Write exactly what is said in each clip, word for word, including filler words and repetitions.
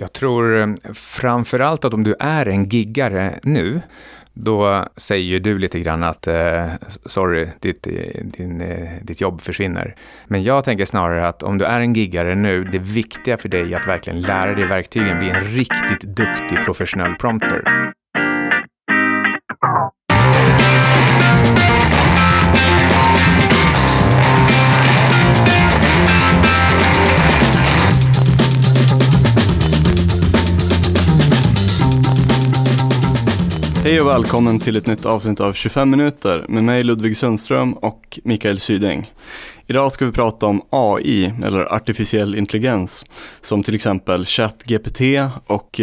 Jag tror framförallt att om du är en giggare nu, då säger ju du lite grann att eh, sorry, ditt, din, ditt jobb försvinner. Men jag tänker snarare att om du är en giggare nu, det viktiga för dig är att verkligen lära dig verktygen, bli en riktigt duktig professionell prompter. Hej och välkommen till ett nytt avsnitt av tjugofem minuter med mig Ludvig Sönström och Mikael Syding. Idag ska vi prata om A I eller artificiell intelligens som till exempel ChatGPT och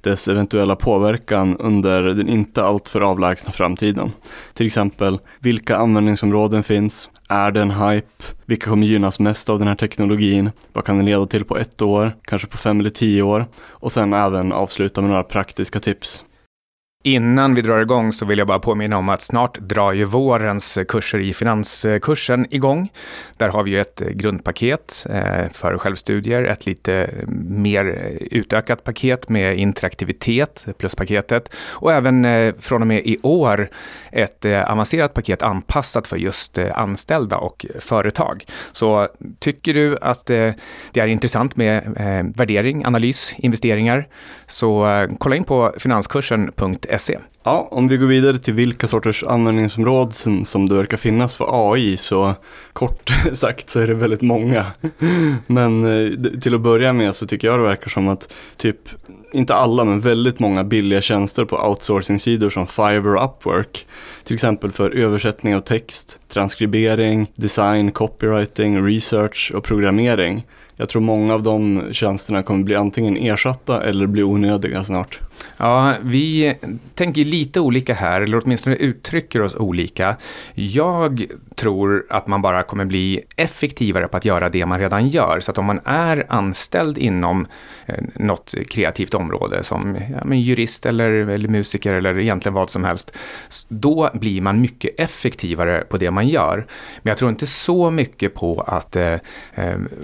dess eventuella påverkan under den inte alltför avlägsna framtiden. Till exempel vilka användningsområden finns, är det en hype, vilka kommer gynnas mest av den här teknologin, vad kan den leda till på ett år, kanske på fem eller tio år och sen även avsluta med några praktiska tips. Innan vi drar igång så vill jag bara påminna om att snart drar ju vårens kurser i Finanskursen igång. Där har vi ju ett grundpaket för självstudier, ett lite mer utökat paket med interaktivitet, pluspaketet. Och även från och med i år ett avancerat paket anpassat för just anställda och företag. Så tycker du att det är intressant med värdering, analys, investeringar, så kolla in på finanskursen punkt se. Ja, om vi går vidare till vilka sorters användningsområden som det verkar finnas för A I, så kort sagt så är det väldigt många. Men till att börja med så tycker jag det verkar som att typ, inte alla men väldigt många billiga tjänster på outsourcing-sidor som Fiverr och Upwork, till exempel för översättning av text, transkribering, design, copywriting, research och programmering. Jag tror många av de tjänsterna kommer bli antingen ersatta eller bli onödiga snart. Ja, vi tänker lite olika här, eller åtminstone uttrycker oss olika. Jag tror att man bara kommer bli effektivare på att göra det man redan gör. Så att om man är anställd inom något kreativt område som ja, men jurist eller, eller musiker eller egentligen vad som helst, då blir man mycket effektivare på det man gör. Men jag tror inte så mycket på att eh,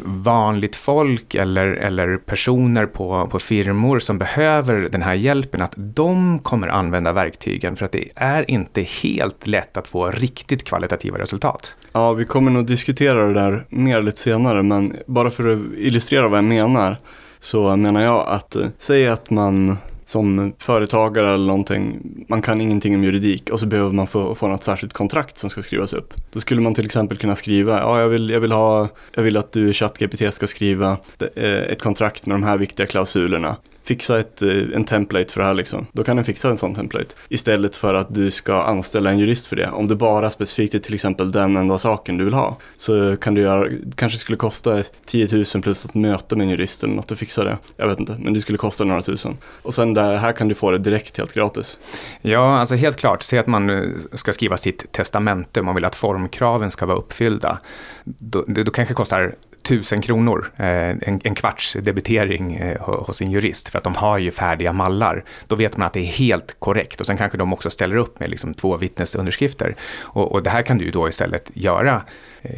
vanligt folk eller, eller personer på, på firmor som behöver den här hjälpen, att de kommer använda verktygen, för att det är inte helt lätt att få riktigt kvalitativa resultat. Ja, vi kommer nog diskutera det där mer lite senare, men bara för att illustrera vad jag menar, så menar jag att säg att man som företagare eller någonting, man kan ingenting om juridik och så behöver man få, få något särskilt kontrakt som ska skrivas upp. Då skulle man till exempel kunna skriva, ja jag vill, jag vill, ha, jag vill att du ChatGPT ska skriva ett kontrakt med de här viktiga klausulerna. Fixa ett, en template för det här liksom. Då kan den fixa en sån template. Istället för att du ska anställa en jurist för det. Om det bara specifikt är till exempel den enda saken du vill ha, så kan du göra, kanske skulle kosta tio tusen plus att möta med en jurist eller något att fixa det. Jag vet inte, men det skulle kosta några tusen. Och sen där, här kan du få det direkt helt gratis. Ja, alltså helt klart. Säg att man ska skriva sitt testamente, man vill att formkraven ska vara uppfyllda. Då, det, då kanske kostar tusen kronor, en, en kvarts debitering hos en jurist, för att de har ju färdiga mallar. Då vet man att det är helt korrekt, och sen kanske de också ställer upp med liksom två vittnesunderskrifter. Och, och det här kan du då istället göra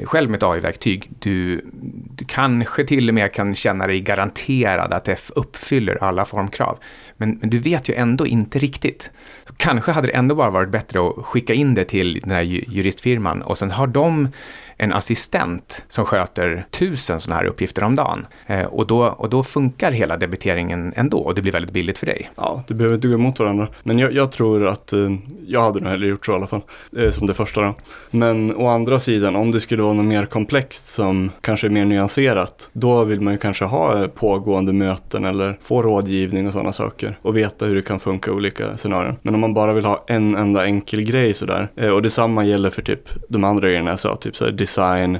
själv med ett A I-verktyg. Du, du kanske till och med kan känna dig garanterad att det uppfyller alla formkrav. Men, men du vet ju ändå inte riktigt. Kanske hade det ändå bara varit bättre att skicka in det till den här juristfirman, och sen har de en assistent som sköter tusen sådana här uppgifter om dagen. Eh, och, då, och då funkar hela debiteringen ändå, och det blir väldigt billigt för dig. Ja, det behöver inte gå emot varandra. Men jag, jag tror att eh, jag hade nog heller gjort så i alla fall, eh, som det första då. Men å andra sidan, om det skulle vara något mer komplext som kanske är mer nyanserat, då vill man ju kanske ha pågående möten eller få rådgivning och sådana saker, och veta hur det kan funka i olika scenarier. Men om man bara vill ha en enda enkel grej sådär, eh, och detsamma gäller för typ de andra grejerna jag sa, typ så här, design,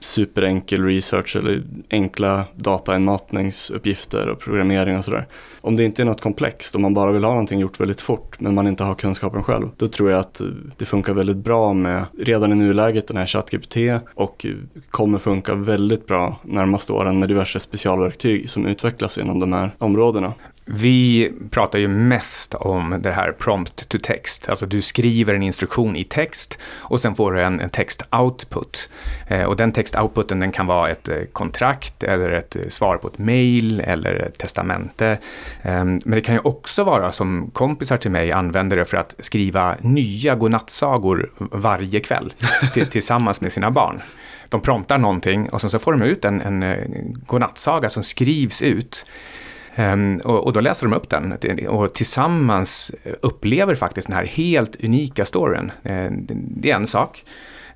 superenkel research eller enkla datainmatningsuppgifter och programmering och sådär. Om det inte är något komplext, om man bara vill ha någonting gjort väldigt fort men man inte har kunskapen själv, då tror jag att det funkar väldigt bra med redan i nuläget den här ChatGPT, och kommer funka väldigt bra närmaste åren med diverse specialverktyg som utvecklas inom de här områdena. Vi pratar ju mest om det här prompt to text. Alltså du skriver en instruktion i text och sen får du en, en text-output. Eh, och den text-outputen den kan vara ett eh, kontrakt eller ett eh, svar på ett mejl eller ett testamente. Eh, men det kan ju också vara som kompisar till mig använder det för att skriva nya godnattsagor varje kväll t- tillsammans med sina barn. De promptar någonting och sen så får de ut en, en, en godnattsaga som skrivs ut. Um, och, och då läser de upp den och tillsammans upplever faktiskt den här helt unika storyn. Uh, det är en sak.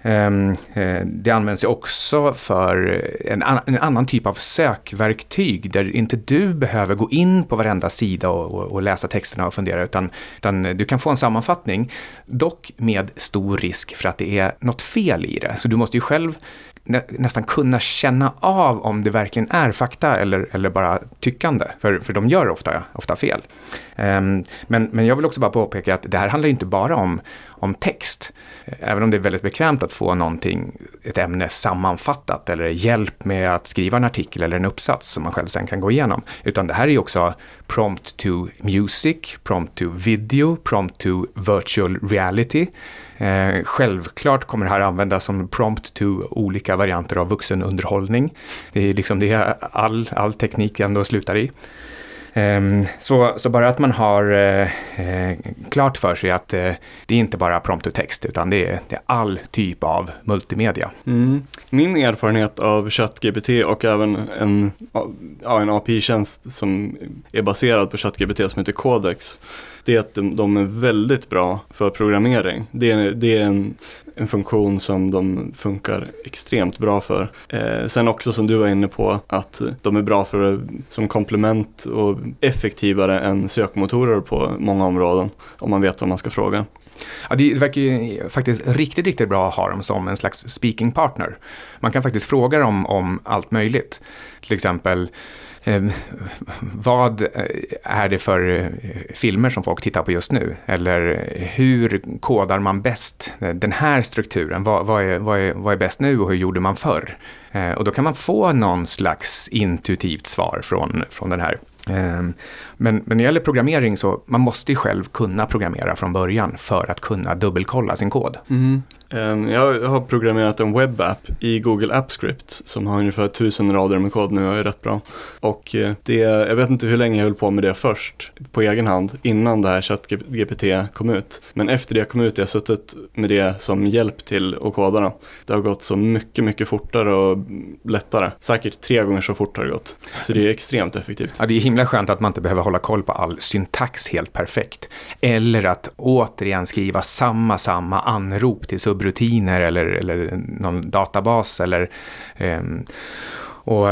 Um, uh, det används ju också för en, an- en annan typ av sökverktyg där inte du behöver gå in på varenda sida och, och, och läsa texterna och fundera utan, utan du kan få en sammanfattning, dock med stor risk för att det är något fel i det. Så du måste ju själv Nä, nästan kunna känna av om det verkligen är fakta eller, eller bara tyckande. För, för de gör ofta, ofta fel. Um, men, men jag vill också bara påpeka att det här handlar ju inte bara om, om text. Även om det är väldigt bekvämt att få någonting, ett ämne sammanfattat eller hjälp med att skriva en artikel eller en uppsats som man själv sen kan gå igenom. Utan det här är ju också prompt to music, prompt to video, prompt to virtual reality. Eh, självklart kommer det här användas som prompt to olika varianter av vuxenunderhållning. Det är liksom det all, all teknik ändå slutar i. Um, så, så bara att man har uh, uh, klart för sig att uh, det är inte bara prompt och text utan det är, det är all typ av multimedia. Mm. Min erfarenhet av ChatGPT och även en, ja, en A P I-tjänst som är baserad på ChatGPT som heter Codex, det är att de, de är väldigt bra för programmering. Det är, det är en, en funktion som de funkar extremt bra för. Eh, sen också som du var inne på att de är bra för som komplement och effektivare än sökmotorer på många områden om man vet vad man ska fråga. Ja, det verkar ju faktiskt riktigt, riktigt bra att ha dem som en slags speaking partner. Man kan faktiskt fråga dem om allt möjligt. Till exempel, eh, vad är det för filmer som folk tittar på just nu? Eller hur kodar man bäst den här strukturen? Vad, vad, är, vad, är, vad är bäst nu och hur gjorde man förr? Eh, och då kan man få någon slags intuitivt svar från, från den här. Men, men när det gäller programmering så man måste ju själv kunna programmera från början för att kunna dubbelkolla sin kod. Mm. Jag har programmerat en webbapp i Google Apps Script som har ungefär tusen rader med kod nu och är rätt bra. Och det, jag vet inte hur länge jag höll på med det först på egen hand innan det här ChatGPT kom ut. Men efter det kom ut har jag suttit med det som hjälp till och kodarna. Det har gått så mycket, mycket fortare och lättare. Säkert tre gånger så fort har det gått. Så det är extremt effektivt. Ja, det är himla skönt att man inte behöver hålla koll på all syntax helt perfekt. Eller att återigen skriva samma, samma anrop till sub rutiner eller, eller någon databas eller eh, och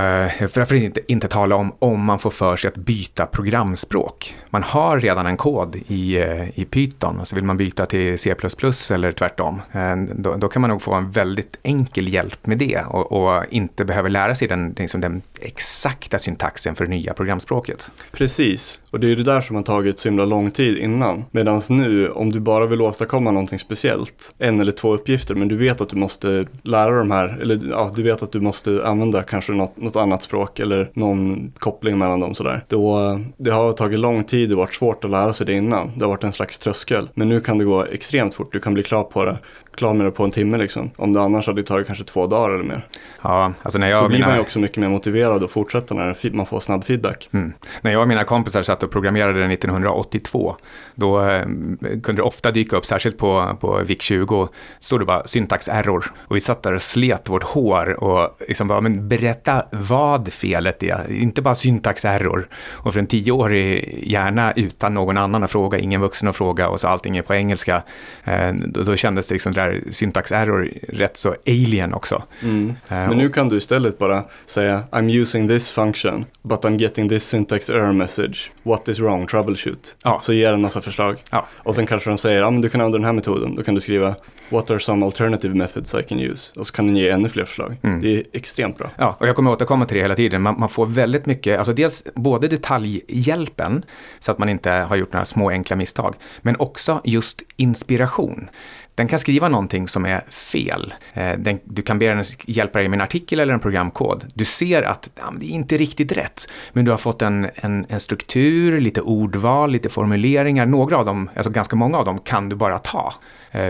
för att inte, inte tala om om man får för sig att byta programspråk. Man har redan en kod i, i Python och så vill man byta till C plus plus eller tvärtom. Eh, då, då kan man nog få en väldigt enkel hjälp med det och, och inte behöver lära sig den, liksom den exakta syntaxen för det nya programspråket. Precis, och det är det där som har tagit så himla lång tid innan. Medan nu, om du bara vill åstadkomma någonting speciellt, en eller två uppgifter, men du vet att du måste lära de här, eller ja, du vet att du måste använda kanske något något annat språk eller någon koppling mellan dem sådär. Då, det har tagit lång tid och varit svårt att lära sig det innan. Det har varit en slags tröskel. Men nu kan det gå extremt fort. Du kan bli klar på det. Klar med det på en timme liksom. Om det annars hade tagit kanske två dagar eller mer. Ja, alltså när jag Då blir mina... man ju också mycket mer motiverad och fortsätter när man får snabb feedback. Mm. När jag och mina kompisar satt och programmerade nittonhundraåttiotvå då eh, kunde det ofta dyka upp, särskilt på, på V I C tjugo stod det bara syntax-error. Och vi satt där och slet vårt hår och liksom bara, men berätta vad felet är. Inte bara syntax-error. Och för en tioårig hjärna utan någon annan att fråga, ingen vuxen att fråga och så allting är på engelska. Eh, då, då kändes det liksom där syntax-error rätt så alien också. Mm. Men nu kan du istället bara säga I'm using this function but I'm getting this syntax error message. What is wrong? Troubleshoot. Ja. Så ger den massa förslag. Ja. Och sen kanske de säger ja, men du kan använda den här metoden. Då kan du skriva what are some alternative methods I can use? Och så kan den ge ännu fler förslag. Mm. Det är extremt bra. Ja, och jag kommer återkomma till det hela tiden. Man, man får väldigt mycket, alltså dels både detaljhjälpen, så att man inte har gjort några små enkla misstag, men också just inspiration. Den kan skriva någonting som är fel. Den, du kan be den hjälpa dig med en artikel eller en programkod. Du ser att ja, det är inte riktigt rätt. Men du har fått en, en, en struktur, lite ordval, lite formuleringar. Några av dem, alltså ganska många av dem, kan du bara ta.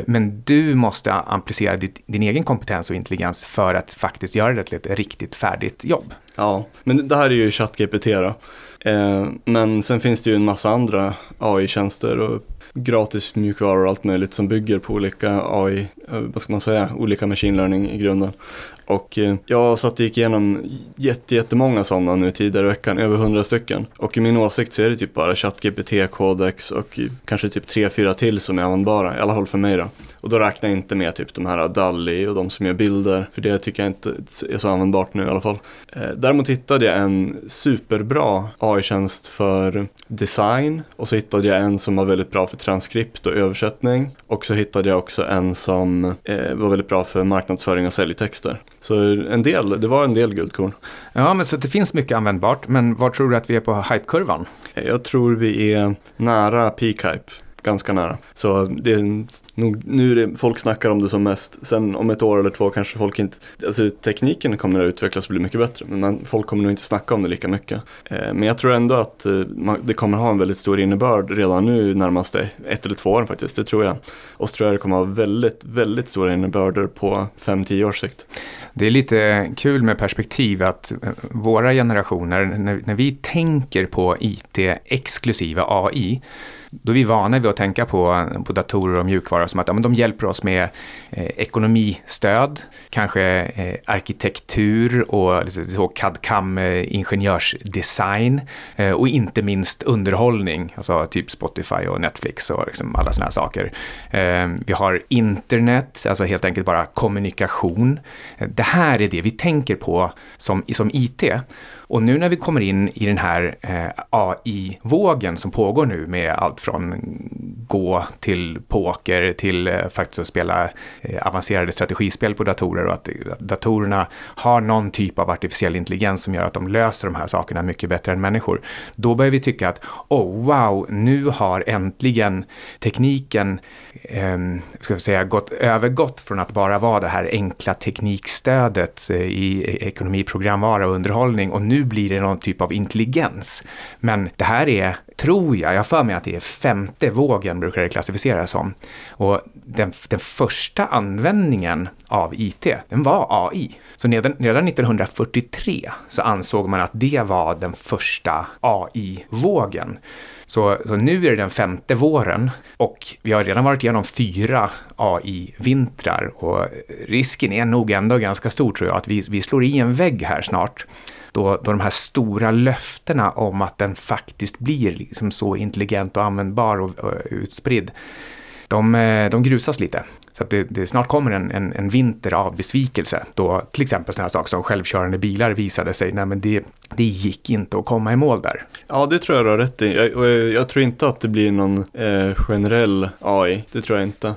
Men du måste applicera ditt, din egen kompetens och intelligens för att faktiskt göra det till ett riktigt färdigt jobb. Ja, men det här är ju ChatGPT då. Men sen finns det ju en massa andra A I-tjänster och gratis mjukvaror och allt möjligt som bygger på olika A I, vad ska man säga, olika machine learning i grunden. Och jag satt och gick igenom jätte, jättemånga sådana nu tidigare i veckan, över hundra stycken. Och i min åsikt så är det typ bara ChatGPT, Codex och kanske typ tre, fyra till som är användbara, i alla fall för mig då. Och då räknar jag inte med typ de här D A L L-E och de som gör bilder, för det tycker jag inte är så användbart nu i alla fall. Däremot hittade jag en superbra A I-tjänst för design, och så hittade jag en som var väldigt bra för transkript och översättning, och så hittade jag också en som var väldigt bra för marknadsföring och säljtexter. Så en del, det var en del guldkorn. Ja, men så det finns mycket användbart. Men var tror du att vi är på hypekurvan? Jag tror vi är nära peak-hype. Ganska nära. Så det är nog, nu är det, folk snackar om det som mest. Sen om ett år eller två kanske folk inte... Alltså tekniken kommer att utvecklas och bli mycket bättre. Men man, folk kommer nog inte snacka om det lika mycket. Eh, men jag tror ändå att eh, man, det kommer ha en väldigt stor innebörd redan nu närmaste ett eller två år faktiskt. Det tror jag. Och så tror jag det kommer ha väldigt, väldigt stora innebörder på fem, tio års sikt. Det är lite kul med perspektiv att våra generationer, när, när vi tänker på I T exklusiva A I... Då är vi vana vid att tänka på, på datorer och mjukvaror som att ja, men de hjälper oss med eh, ekonomistöd, kanske eh, arkitektur och liksom, C A D C A M eh, ingenjörsdesign eh, och inte minst underhållning, alltså typ Spotify och Netflix och liksom alla sådana här saker. Eh, vi har internet, alltså helt enkelt bara kommunikation. Eh, det här är det vi tänker på som, som I T. Och nu när vi kommer in i den här eh, A I-vågen som pågår nu med allt från gå till poker till eh, faktiskt att spela eh, avancerade strategispel på datorer och att, att datorerna har någon typ av artificiell intelligens som gör att de löser de här sakerna mycket bättre än människor. Då börjar vi tycka att oh wow, nu har äntligen tekniken eh, ska vi säga, gått, övergått från att bara vara det här enkla teknikstödet eh, i ekonomi, programvara och underhållning, och nu Nu blir det någon typ av intelligens. Men det här är, tror jag, jag för mig att det är femte vågen brukar det klassificeras som. Och den, den första användningen av I T, den var A I. Så redan, redan nittonhundrafyrtiotre så ansåg man att det var den första A I-vågen. Så, så nu är det den femte våren och vi har redan varit igenom fyra A I-vintrar. Och risken är nog ändå ganska stor, tror jag, att vi, vi slår i en vägg här snart. Då, då de här stora löftena om att den faktiskt blir liksom så intelligent och användbar och, och utspridd, de, de grusas lite. Så att det, det snart kommer en, en, en vinter av besvikelse. Då till exempel sådana här saker som självkörande bilar visade sig, nej men det, det gick inte att komma i mål där. Ja, det tror jag du har rätt i. Jag, jag, jag tror inte att det blir någon eh, generell A I, det tror jag inte.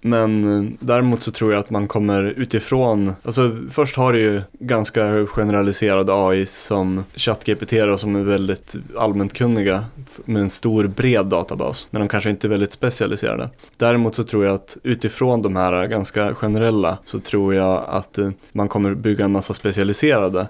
Men däremot så tror jag att man kommer utifrån, alltså först har det ju ganska generaliserade A I som ChatGPT som är väldigt allmänt kunniga med en stor bred databas, men de kanske inte är väldigt specialiserade. Däremot så tror jag att utifrån de här ganska generella så tror jag att man kommer bygga en massa specialiserade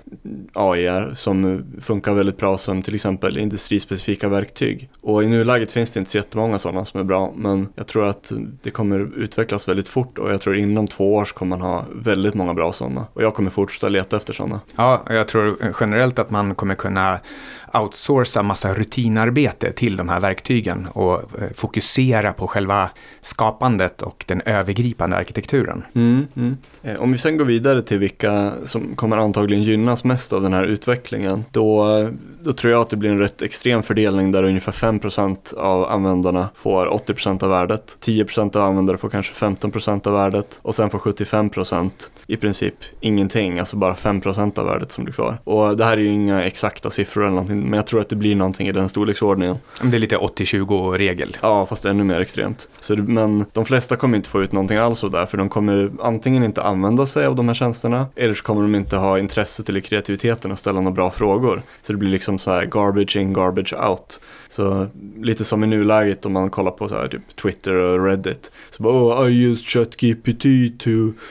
A I-er som funkar väldigt bra som till exempel industrispecifika verktyg. Och i nuläget finns det inte så jättemånga sådana som är bra, men jag tror att det kommer utvecklas väldigt fort, och jag tror inom två år så kommer man ha väldigt många bra sådana, och jag kommer fortsätta leta efter sådana. Ja, jag tror generellt att man kommer kunna outsourca massa rutinarbete till de här verktygen och fokusera på själva skapandet och den övergripande arkitekturen. Mm, mm. Om vi sen går vidare till vilka som kommer antagligen gynnas mest av den här utvecklingen, då, då tror jag att det blir en rätt extrem fördelning där ungefär fem procent av användarna får åttio procent av värdet, tio procent av användare får kanske femton procent av värdet, och sen får sjuttiofem procent i princip ingenting, alltså bara fem procent av värdet som blir kvar. Och det här är ju inga exakta siffror eller någonting men jag tror att det blir någonting i den storleksordningen. Det är lite åttio tjugo regel. Ja, fast ännu mer extremt. Så det, men de flesta kommer inte få ut någonting alls av det, för de kommer antingen inte använda sig av de här tjänsterna, eller så kommer de inte ha intresset eller kreativiteten att ställa några bra frågor. Så det blir liksom så här garbage in, garbage out. Så lite som i nuläget om man kollar på så här, typ Twitter och Reddit. Så bara, oh, I used ChatGPT to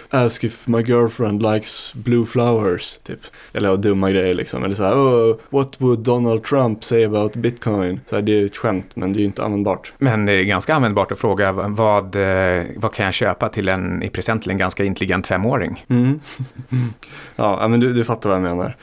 ask if my girlfriend likes blue flowers, typ. Eller dumma grejer liksom. Eller så här, oh, what would Donald Trump say about bitcoin? Så här, det är ju ett skämt, men det är ju inte användbart. Men det är ganska användbart att fråga, vad, vad kan jag köpa till en i present till en ganska intelligent femåring? Mm. Ja, men du, du fattar vad jag menar.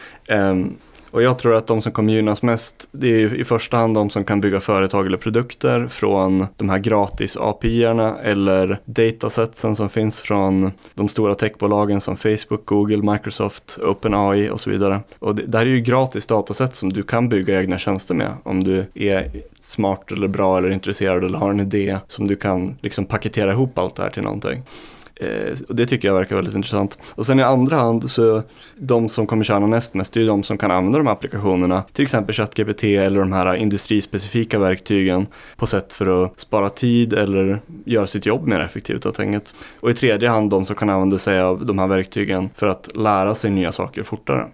Um, Och jag tror att de som kommer gynnas mest, det är i första hand de som kan bygga företag eller produkter från de här gratis A P I-erna eller datasetsen som finns från de stora techbolagen som Facebook, Google, Microsoft, OpenAI och så vidare. Och det, det här är ju gratis dataset som du kan bygga egna tjänster med om du är smart eller bra eller intresserad eller har en idé som du kan liksom paketera ihop allt det här till någonting. Och det tycker jag verkar väldigt intressant. Och sen i andra hand så de som kommer tjäna näst mest, det är de som kan använda de här applikationerna, till exempel ChatGPT eller de här industrispecifika verktygen på sätt för att spara tid eller göra sitt jobb mer effektivt helt enkelt. Och i tredje hand de som kan använda sig av de här verktygen för att lära sig nya saker fortare.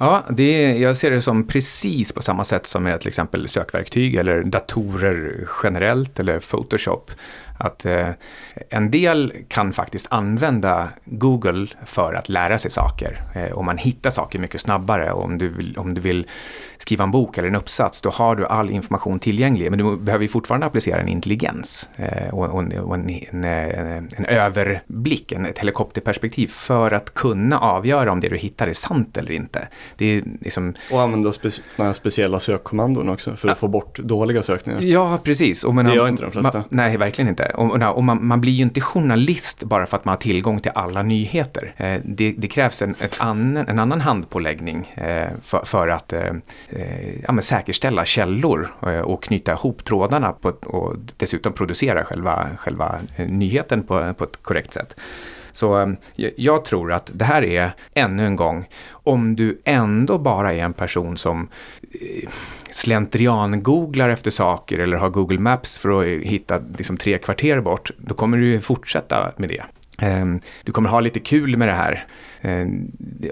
Ja, det är, jag ser det som precis på samma sätt som med till exempel sökverktyg eller datorer generellt eller Photoshop. Att eh, en del kan faktiskt använda Google för att lära sig saker. Eh, och man hittar saker mycket snabbare. Och om, du vill, om du vill skriva en bok eller en uppsats, då har du all information tillgänglig. Men du behöver ju fortfarande applicera en intelligens eh, och, och, en, och en, en, en överblick, en, ett helikopterperspektiv för att kunna avgöra om det du hittar är sant eller inte. Det är liksom... Och använda spe- såna här speciella sökkommandon också för att ah. få bort dåliga sökningar. Ja, precis. Och men, det gör inte de flesta. Ma- nej, verkligen inte. Och, och man, man blir ju inte journalist bara för att man har tillgång till alla nyheter. Eh, det, det krävs en, ett annan, en annan handpåläggning eh, för, för att eh, ja, men säkerställa källor eh, och knyta ihop trådarna på, och dessutom producera själva, själva nyheten på, på ett korrekt sätt. Så jag tror att det här är ännu en gång, om du ändå bara är en person som slentrian-googlar efter saker eller har Google Maps för att hitta liksom tre kvarter bort, då kommer du fortsätta med det. Du kommer ha lite kul med det här.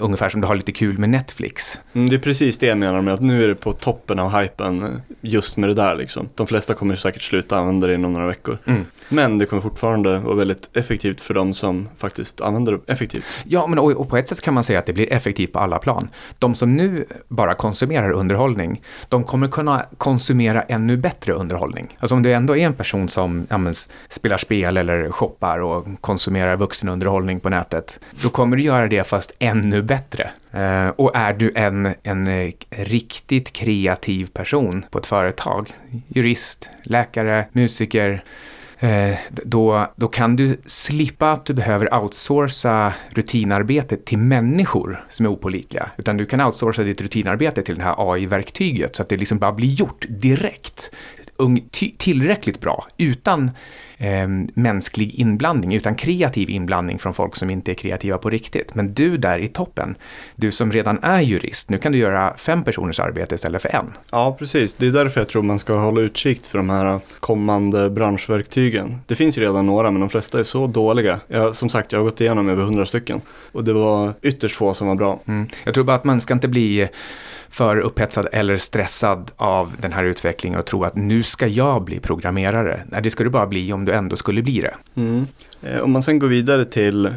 Ungefär som du har lite kul med Netflix. Mm, det är precis det jag menar med att nu är det på toppen av hypen just med det där liksom. De flesta kommer säkert sluta använda det inom några veckor. Mm. Men det kommer fortfarande vara väldigt effektivt för de som faktiskt använder det effektivt. Ja, men och, och på ett sätt kan man säga att det blir effektivt på alla plan. De som nu bara konsumerar underhållning, de kommer kunna konsumera ännu bättre underhållning. Alltså om du ändå är en person som ja, men, spelar spel eller shoppar och konsumerar vuxenunderhållning på nätet, då kommer du göra det fast ännu bättre. Eh, och är du en, en riktigt kreativ person på ett företag, jurist, läkare, musiker, eh, då, då kan du slippa att du behöver outsourca rutinarbetet till människor som är opålitliga, utan du kan outsourca ditt rutinarbete till det här A I-verktyget så att det liksom bara blir gjort direkt. Tillräckligt bra utan eh, mänsklig inblandning, utan kreativ inblandning från folk som inte är kreativa på riktigt. Men du där i toppen, du som redan är jurist, nu kan du göra fem personers arbete istället för en. Ja, precis. Det är därför jag tror man ska hålla utsikt för de här kommande branschverktygen. Det finns ju redan några, men de flesta är så dåliga. Jag, som sagt, jag har gått igenom över hundra stycken och det var ytterst få som var bra. Mm. Jag tror bara att man ska inte bli för upphetsad eller stressad av den här utvecklingen och tro att nu ska jag bli programmerare. Nej, det ska du bara bli om du ändå skulle bli det. Mm. Om man sen går vidare till eh,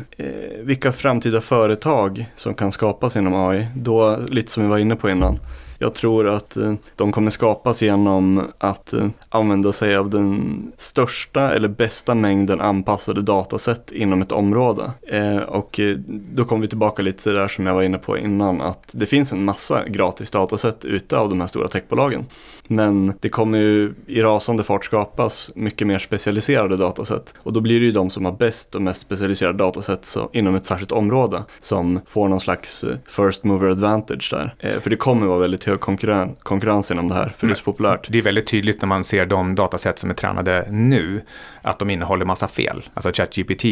vilka framtida företag som kan skapas inom A I, då lite som vi var inne på innan. Jag tror att de kommer skapas genom att använda sig av den största eller bästa mängden anpassade dataset inom ett område. Och då kommer vi tillbaka lite till det där som jag var inne på innan, att det finns en massa gratis dataset ute av de här stora techbolagen. Men det kommer ju i rasande fart skapas mycket mer specialiserade dataset. Och då blir det ju de som har bäst och mest specialiserade dataset inom ett särskilt område som får någon slags first mover advantage där. För det kommer vara väldigt hög konkurren- konkurrens inom det här, för det är så populärt. Det är väldigt tydligt när man ser de dataset som är tränade nu, att de innehåller massa fel. Alltså ChatGPT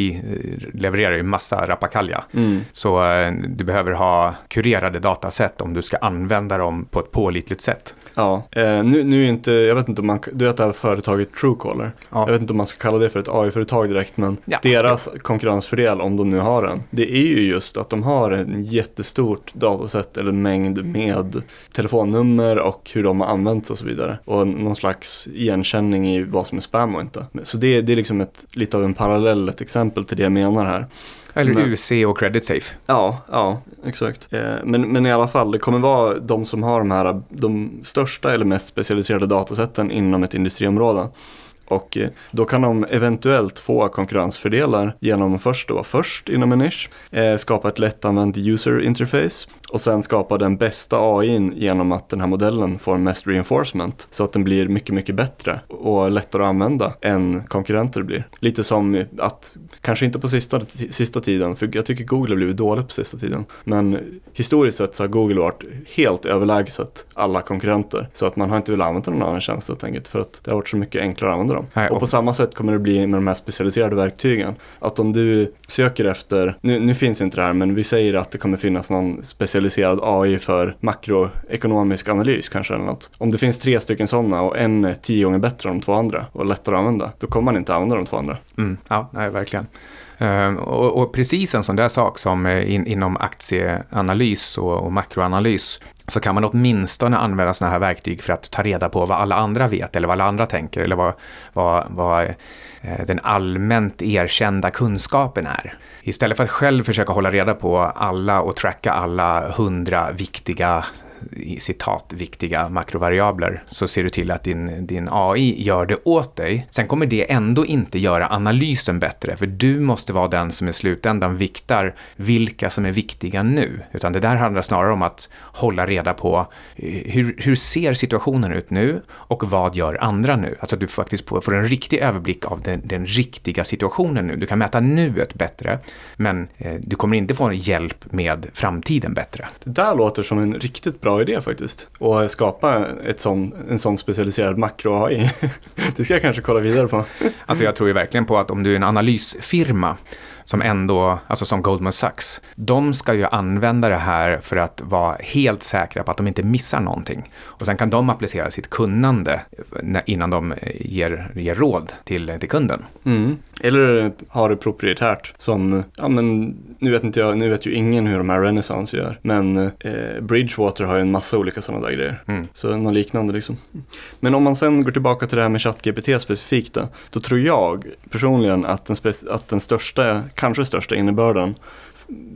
levererar ju massa rappakalja. Mm. Så du behöver ha kurerade dataset om du ska använda dem på ett pålitligt sätt. Ja, eh, nu, nu är inte, jag vet inte om man, du vet det här företaget Truecaller. Ja. Jag vet inte om man ska kalla det för ett A I-företag direkt, men ja, deras konkurrensfördel, om de nu har den, det är ju just att de har en jättestort dataset eller mängd med telefonnummer och hur de har använts och så vidare. Och någon slags igenkänning i vad som är spam och inte. Så det, det är liksom ett, lite av en parallell, ett exempel till det jag menar här. Eller men, U C och CreditSafe. Ja, ja, exakt. Eh, men, men i alla fall, det kommer vara de som har de här de största eller mest specialiserade datasätten inom ett industriområde. Och eh, då kan de eventuellt få konkurrensfördelar genom först att vara först inom en nisch, eh, skapa ett lättanvänt user interface och sen skapa den bästa A I:n genom att den här modellen får mest reinforcement så att den blir mycket, mycket bättre och lättare att använda än konkurrenter blir. Lite som att, kanske inte på sista, sista tiden, för jag tycker Google har blivit dåligt på sista tiden, men historiskt sett så har Google varit helt överlägset alla konkurrenter, så att man har inte velat använda någon annan tjänst helt enkelt, för att det har varit så mycket enklare att använda dem. Nej, och... och på samma sätt kommer det bli med de här specialiserade verktygen, att om du söker efter, nu, nu finns inte det här, men vi säger att det kommer finnas någon speciell specialiserad A I för makroekonomisk analys kanske eller något. Om det finns tre stycken sådana och en är tio gånger bättre än de två andra och lättare att använda, då kommer man inte använda de två andra. Mm. Ja, nej, verkligen. Um, och, och precis en sån där sak som in, inom aktieanalys och, och makroanalys, så kan man åtminstone använda såna här verktyg för att ta reda på vad alla andra vet eller vad alla andra tänker eller vad, vad, vad den allmänt erkända kunskapen är. Istället för att själv försöka hålla reda på alla och tracka alla hundra viktiga, citat, viktiga makrovariabler, så ser du till att din, din A I gör det åt dig. Sen kommer det ändå inte göra analysen bättre, för du måste vara den som i slutändan viktar vilka som är viktiga nu. Utan det där handlar snarare om att hålla reda på hur, hur ser situationen ut nu och vad gör andra nu. Alltså att du faktiskt får en riktig överblick av den, den riktiga situationen nu. Du kan mäta nuet bättre, men du kommer inte få hjälp med framtiden bättre. Det där låter som en riktigt bra bra idé faktiskt. Och skapa ett sån, en sån specialiserad makro-A I. Det ska jag kanske kolla vidare på. Alltså jag tror ju verkligen på att om du är en analysfirma som ändå, alltså som Goldman Sachs, de ska ju använda det här för att vara helt säkra på att de inte missar någonting. Och sen kan de applicera sitt kunnande innan de ger, ger råd till, till kunden. Mm. Eller har det proprietärt som, ja men nu vet inte jag, nu vet ju ingen hur de här Renaissance gör, men eh, Bridgewater har ju en massa olika sådana där grejer. Mm. Så något liknande liksom. Men om man sen går tillbaka till det här med ChatGPT specifikt då, då tror jag personligen att den, spec- att den största kanske största innebörden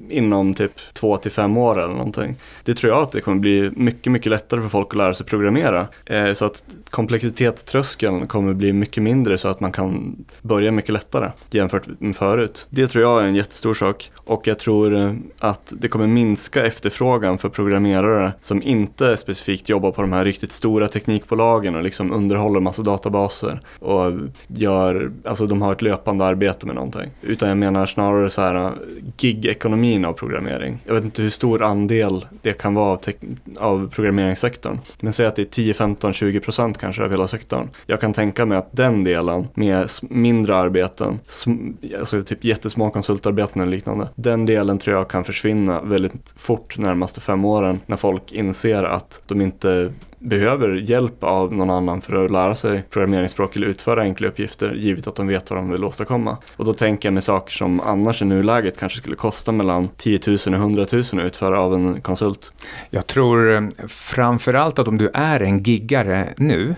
inom typ två till fem år eller någonting. Det tror jag att det kommer bli mycket, mycket lättare för folk att lära sig programmera. Eh, så att komplexitetströskeln kommer bli mycket mindre så att man kan börja mycket lättare jämfört med förut. Det tror jag är en jättestor sak. Och jag tror att det kommer minska efterfrågan för programmerare som inte specifikt jobbar på de här riktigt stora teknikbolagen och liksom underhåller massa databaser och gör, alltså de har ett löpande arbete med någonting. Utan jag menar snarare så här gig ekonomin av programmering. Jag vet inte hur stor andel det kan vara av, te- av programmeringssektorn. Men säg att det är tio, femton, tjugo procent kanske av hela sektorn. Jag kan tänka mig att den delen med mindre arbeten, sm- alltså typ jättesmå konsultarbeten eller liknande, den delen tror jag kan försvinna väldigt fort närmaste fem åren när folk inser att de inte behöver hjälp av någon annan för att lära sig programmeringsspråk eller utföra enkla uppgifter, givet att de vet vad de vill åstadkomma. Och då tänker jag med saker som annars i nuläget kanske skulle kosta mellan tio tusen och hundra tusen att utföra av en konsult. Jag tror framförallt att om du är en giggare nu,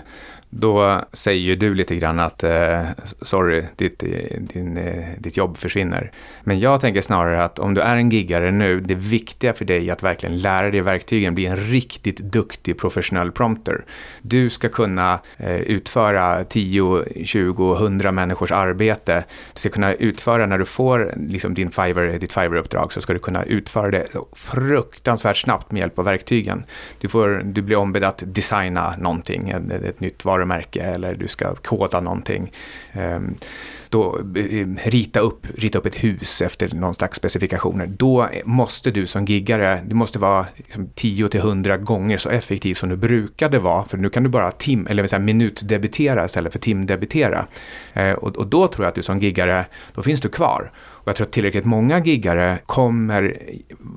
då säger ju du lite grann att eh, sorry, ditt, din, eh, ditt jobb försvinner. Men jag tänker snarare att om du är en giggare nu, det viktiga för dig är att verkligen lära dig verktygen, bli en riktigt duktig professionell prompter. Du ska kunna eh, utföra tio, tjugo, hundra människors arbete. Du ska kunna utföra, när du får liksom din Fiverr, ditt Fiverr-uppdrag, så ska du kunna utföra det fruktansvärt snabbt med hjälp av verktygen. Du, får, du blir ombedd att designa någonting, ett, ett nytt varumärke märke eller du ska koda någonting. Um, då um, rita upp, rita upp ett hus efter någon slags specifikationer. Då måste du som giggare, du måste vara liksom tio till hundra gånger så effektiv som du brukade vara, för nu kan du bara tim eller så här minutdebitera istället för timdebitera. Uh, och, och då tror jag att du som giggare, då finns du kvar. Och jag tror att tillräckligt många giggare kommer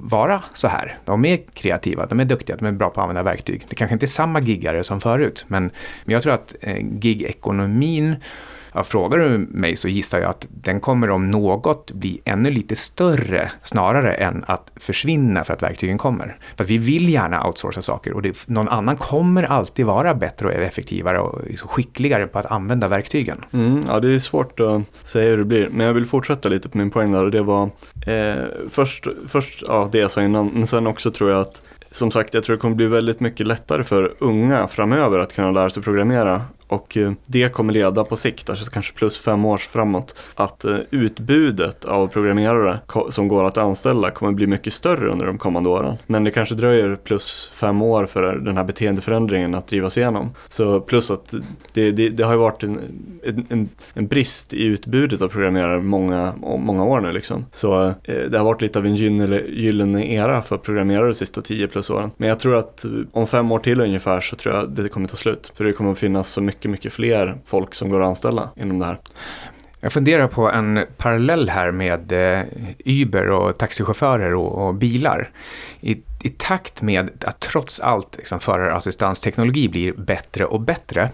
vara så här. De är kreativa, de är duktiga, de är bra på att använda verktyg. Det kanske inte är samma giggare som förut, men jag tror att gigekonomin, ja, frågar du mig så gissar jag att den kommer om något bli ännu lite större snarare än att försvinna för att verktygen kommer. För att vi vill gärna outsourca saker och det, någon annan kommer alltid vara bättre och effektivare och skickligare på att använda verktygen. Mm, ja, det är svårt att säga hur det blir, men jag vill fortsätta lite på min poäng där, och det var eh, först, först ja, det jag sa innan, men sen också tror jag att, som sagt, jag tror det kommer bli väldigt mycket lättare för unga framöver att kunna lära sig programmera. Och det kommer leda på sikt, alltså kanske plus fem år framåt, att utbudet av programmerare som går att anställa kommer bli mycket större under de kommande åren. Men det kanske dröjer plus fem år för den här beteendeförändringen att drivas igenom. Så plus att det, det, det har ju varit en, en, en brist i utbudet av programmerare många, många år nu liksom. Så det har varit lite av en gyllene era för programmerare de sista tio plus åren. Men jag tror att om fem år till ungefär så tror jag det kommer ta slut. För det kommer att finnas så mycket Mycket, mycket fler folk som går att anställa inom det här. Jag funderar på en parallell här med eh, Uber och taxichaufförer och, och bilar. I, I takt med att trots allt liksom, förarassistansteknologi blir bättre och bättre,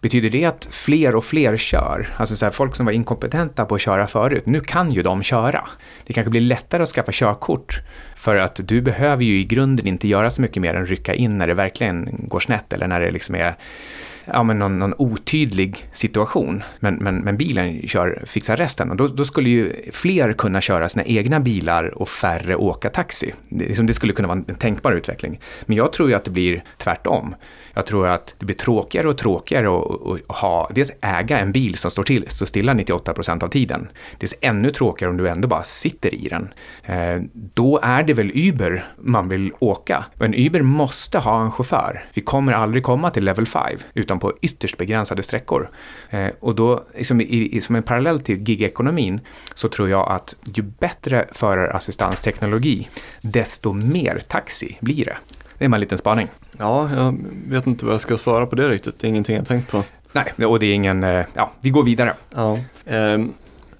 betyder det att fler och fler kör? Alltså så här, folk som var inkompetenta på att köra förut, nu kan ju de köra. Det kanske blir lättare att skaffa körkort för att du behöver ju i grunden inte göra så mycket mer än rycka in när det verkligen går snett eller när det liksom är ja, men någon, någon otydlig situation. Men, men, men bilen kör, fixar resten. Och då, då skulle ju fler kunna köra sina egna bilar och färre åka taxi. Det, liksom, det skulle kunna vara en tänkbar utveckling. Men jag tror ju att det blir tvärtom. Jag tror att det blir tråkigare och tråkigare att ha, dels äga en bil som står, till, står stilla nittioåtta procent av tiden. Det är ännu tråkigare om du ändå bara sitter i den. Eh, då är det väl Uber man vill åka. Men Uber måste ha en chaufför. Vi kommer aldrig komma till level fem utan på ytterst begränsade sträckor. Eh, och då, liksom i, som en parallell till gigekonomin, så tror jag att ju bättre förarassistansteknologi, desto mer taxi blir det. Det är en liten spaning. Ja, jag vet inte vad jag ska svara på det riktigt. Det är ingenting jag tänkt på. Nej, och det är ingen... Ja, vi går vidare. Ja.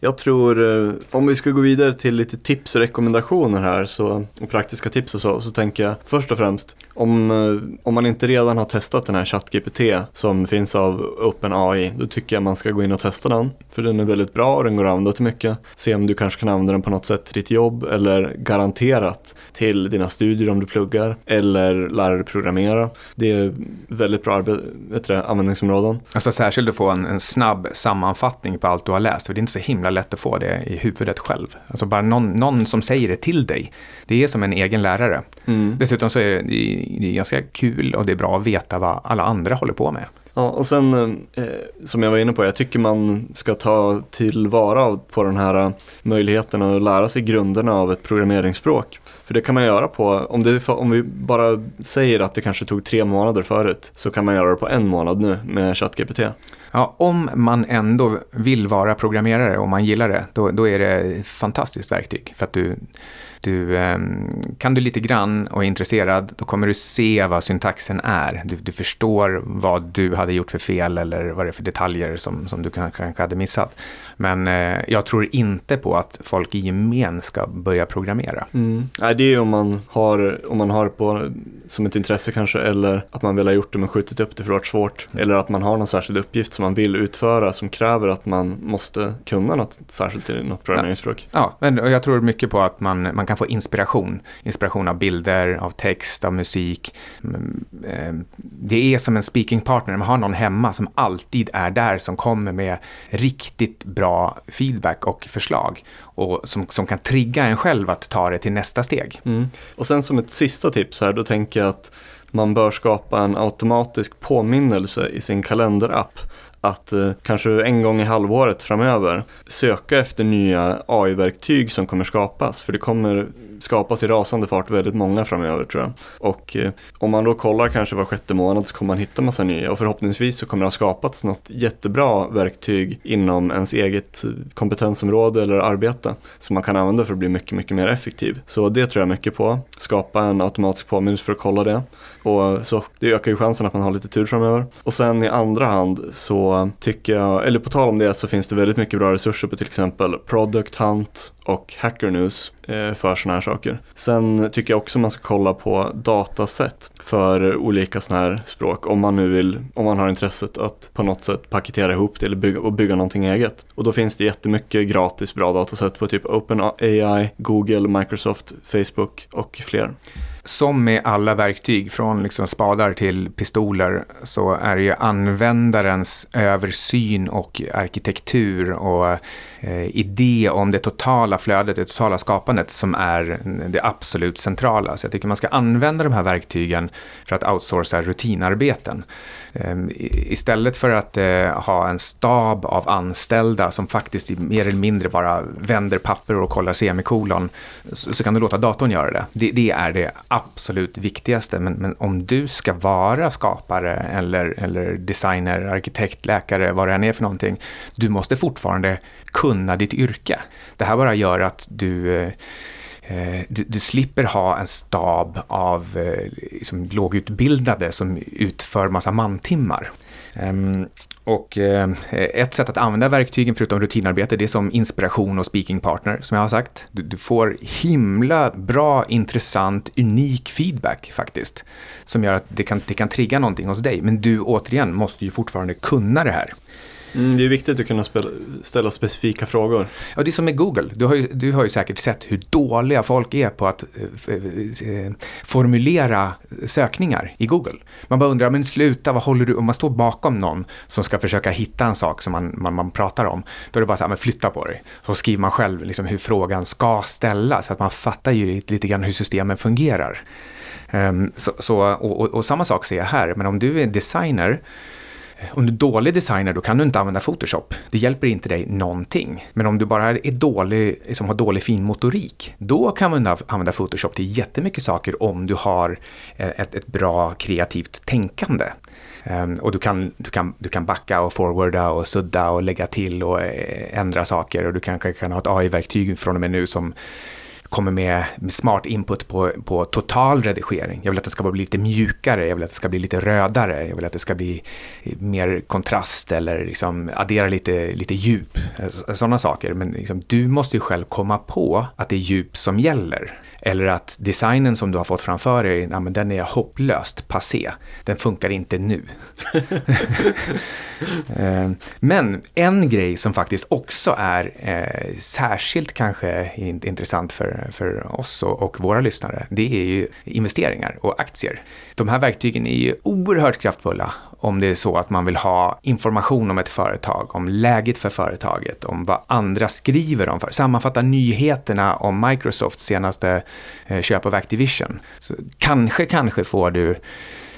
Jag tror, om vi ska gå vidare till lite tips och rekommendationer här, så, och praktiska tips och så, så tänker jag först och främst, om, om man inte redan har testat den här ChatGPT som finns av OpenAI, då tycker jag man ska gå in och testa den. För den är väldigt bra och den går att använda till mycket. Se om du kanske kan använda den på något sätt till ditt jobb, eller garanterat till dina studier om du pluggar, eller lära dig programmera. Det är väldigt bra arbe- vet du, användningsområden. Alltså särskilt att få en, en snabb sammanfattning på allt du har läst, för det är inte så himla lätt att få det i huvudet själv. Alltså bara någon, någon som säger det till dig. Det är som en egen lärare. Mm. Dessutom så är det, det är ganska kul och det är bra att veta vad alla andra håller på med. Ja, och sen eh, som jag var inne på, jag tycker man ska ta tillvara på den här möjligheten att lära sig grunderna av ett programmeringsspråk. För det kan man göra på, om, det, om vi bara säger att det kanske tog tre månader förut, så kan man göra det på en månad nu med ChatGPT. Ja, om man ändå vill vara programmerare och man gillar det, då, då är det ett fantastiskt verktyg. För att du, du, kan du lite grann och är intresserad, då kommer du se vad syntaxen är. Du, du förstår vad du hade gjort för fel eller vad det är för detaljer som, som du kanske hade missat. Men jag tror inte på att folk i gemen ska börja programmera. Mm. Nej, det är ju om man har, om man har på som ett intresse kanske, eller att man vill ha gjort det men skjutit upp det för att det varit svårt. Mm. Eller att man har någon särskild uppgift som man vill utföra som kräver att man måste kunna något särskilt i något programmeringsspråk. Ja, men jag tror mycket på att man, man kan få inspiration. Inspiration av bilder, av text, av musik. Det är som en speaking partner. Man har någon hemma som alltid är där, som kommer med riktigt bra feedback och förslag. Och som, som kan trigga en själv att ta det till nästa steg. Mm. Och sen som ett sista tips här, då tänker jag att man bör skapa en automatisk påminnelse i sin kalenderapp att eh, kanske en gång i halvåret framöver söka efter nya A I-verktyg som kommer skapas. För det kommer skapas i rasande fart väldigt många framöver, tror jag. Och eh, om man då kollar kanske var sjätte månad, så kommer man hitta massa nya. Och förhoppningsvis så kommer det ha skapats något jättebra verktyg inom ens eget kompetensområde eller arbete som man kan använda för att bli mycket, mycket mer effektiv. Så det tror jag mycket på. Skapa en automatisk påminnelse för att kolla det. Och så det ökar ju chansen att man har lite tur framöver. Och sen i andra hand så tycker jag, eller på tal om det, så finns det väldigt mycket bra resurser på till exempel Product Hunt och Hacker News för sådana här saker. Sen tycker jag också man ska kolla på dataset för olika sådana här språk om man nu vill, om man har intresset att på något sätt paketera ihop det eller bygga, och bygga någonting eget. Och då finns det jättemycket gratis bra dataset på typ OpenAI, Google, Microsoft, Facebook och fler. Som med alla verktyg, från liksom spadar till pistoler, så är ju användarens översyn och arkitektur och eh, idé om det totala flödet, det totala skapandet som är det absolut centrala. Så jag tycker man ska använda de här verktygen för att outsourca rutinarbeten. Eh, istället för att eh, ha en stab av anställda som faktiskt mer eller mindre bara vänder papper och kollar semikolon, så, så kan du låta datorn göra det. Det, det är det absolut viktigaste, men, men om du ska vara skapare eller, eller designer, arkitekt, läkare, vad det än är för någonting, du måste fortfarande kunna ditt yrke. Det här bara gör att du, eh, du, du slipper ha en stab av eh, liksom lågutbildade som utför massa mantimmar. Um, Och ett sätt att använda verktygen förutom rutinarbete, det är som inspiration och speakingpartner, som jag har sagt. Du får himla bra, intressant, unik feedback faktiskt, som gör att det kan, det kan trigga någonting hos dig. Men du återigen måste ju fortfarande kunna det här. Mm, det är viktigt att kunna spela, ställa specifika frågor. Ja, det är som med Google. Du har ju, du har ju säkert sett hur dåliga folk är på att f- f- formulera sökningar i Google. Man bara undrar, men sluta, vad håller du? Om man står bakom någon som ska försöka hitta en sak som man, man, man pratar om, då är det bara så här, men flytta på dig. Så skriver man själv liksom hur frågan ska ställas, så att man fattar ju lite grann hur systemen fungerar. Um, så, så, och, och, och samma sak ser jag här, men om du är designer, om du är dålig designer, då kan du inte använda Photoshop. Det hjälper inte dig någonting. Men om du bara är dålig, liksom har dålig fin motorik, då kan du använda Photoshop till jättemycket saker om du har ett, ett bra kreativt tänkande. Um, och du kan, du, kan, du kan backa och forwarda och sudda och lägga till och ändra saker. Och du kanske kan ha ett A I-verktyg från och med nu som kommer med smart input på, på total redigering. Jag vill att det ska bli lite mjukare, jag vill att det ska bli lite rödare, jag vill att det ska bli mer kontrast eller liksom addera lite, lite djup, sådana saker. Men liksom, du måste ju själv komma på att det är djup som gäller. Eller att designen som du har fått framför dig, ja, men den är hopplöst passé. Den funkar inte nu. Men en grej som faktiskt också är eh, särskilt kanske intressant för, för oss och, och våra lyssnare, det är ju investeringar och aktier. De här verktygen är ju oerhört kraftfulla om det är så att man vill ha information om ett företag, om läget för företaget, om vad andra skriver om. För. Sammanfatta nyheterna om Microsofts senaste eh, köp av Activision. Så kanske, kanske får du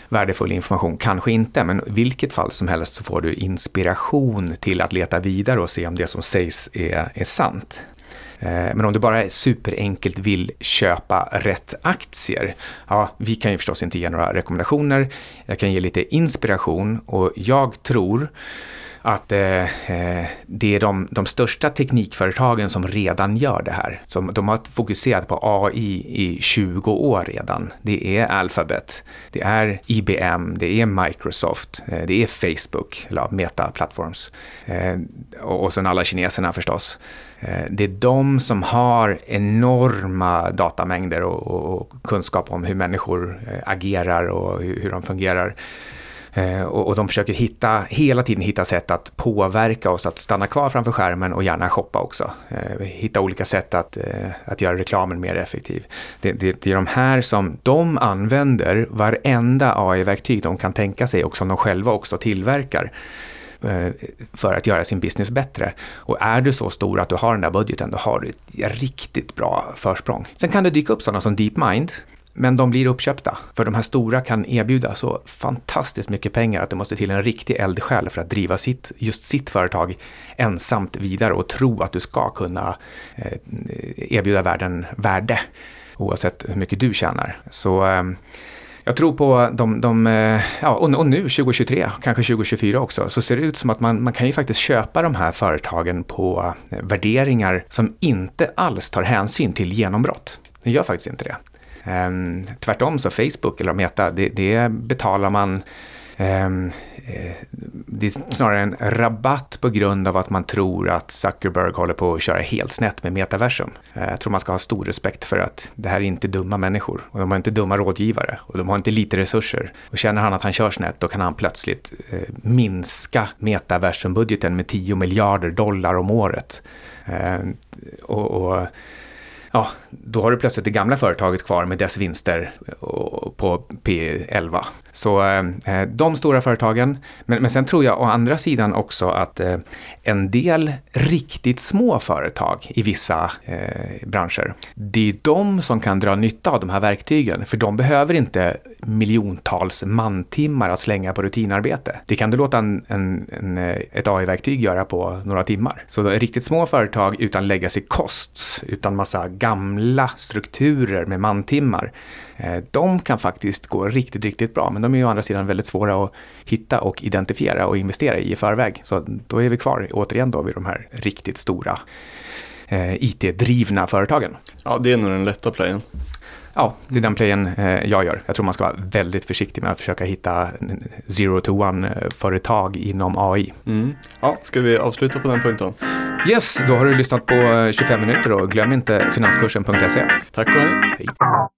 värdefull information, kanske inte, men i vilket fall som helst så får du inspiration till att leta vidare och se om det som sägs är, är sant. Men om du bara superenkelt vill köpa rätt aktier, ja, vi kan ju förstås inte ge några rekommendationer. Jag kan ge lite inspiration, och jag tror att eh, det är de, de största teknikföretagen som redan gör det här. Som, de har fokuserat på A I i tjugo år redan. Det är Alphabet, det är I B M, det är Microsoft, eh, det är Facebook, eller Meta Platforms. Eh, och, och sen alla kineserna förstås. Eh, det är de som har enorma datamängder och, och, och kunskap om hur människor agerar och hur, hur de fungerar. Och de försöker hitta, hela tiden hitta sätt att påverka oss att stanna kvar framför skärmen och gärna shoppa också. Hitta olika sätt att, att göra reklamen mer effektiv. Det, det, det är de här som de använder varenda A I-verktyg de kan tänka sig och som de själva också tillverkar för att göra sin business bättre. Och är du så stor att du har den där budgeten, då har du ett riktigt bra försprång. Sen kan det dyka upp sådana som DeepMind. Men de blir uppköpta, för de här stora kan erbjuda så fantastiskt mycket pengar att det måste till en riktig eldsjäl för att driva sitt, just sitt företag ensamt vidare och tro att du ska kunna eh, erbjuda världen värde oavsett hur mycket du tjänar. Så eh, jag tror på de, de ja, och, och nu tjugo tjugotre, kanske tjugo tjugofyra också, så ser det ut som att man, man kan ju faktiskt köpa de här företagen på värderingar som inte alls tar hänsyn till genombrott. Det gör faktiskt inte det. Um, tvärtom så Facebook eller Meta, det, det betalar man um, det är snarare en rabatt på grund av att man tror att Zuckerberg håller på att köra helt snett med metaversum. Jag tror man ska ha stor respekt för att det här är inte dumma människor. Och de har inte dumma rådgivare. Och de har inte lite resurser. Och känner han att han kör snett, då kan han plötsligt eh, minska metaversumbudgeten med tio miljarder dollar om året. Eh, och... och Ja, då har du plötsligt det gamla företaget kvar med dess vinster på P elva. Så eh, de stora företagen, men, men sen tror jag å andra sidan också att eh, en del riktigt små företag i vissa eh, branscher, det är de som kan dra nytta av de här verktygen, för de behöver inte miljontals mantimmar att slänga på rutinarbete. Det kan du låta en, en, en, ett A I-verktyg göra på några timmar. Så riktigt små företag utan legacy costs, utan massa gamla strukturer med mantimmar, de kan faktiskt gå riktigt, riktigt bra. Men de är ju å andra sidan väldigt svåra att hitta och identifiera och investera i i förväg. Så då är vi kvar återigen då vid de här riktigt stora eh, I T-drivna företagen. Ja, det är nog den lätta playen. Ja, det är den playen eh, jag gör. Jag tror man ska vara väldigt försiktig med att försöka hitta zero to one-företag inom A I. Mm. Ja, ska vi avsluta på den punkten? Yes, då har du lyssnat på tjugofem minuter och glöm inte finanskursen punkt se. Tack och hej. Hej.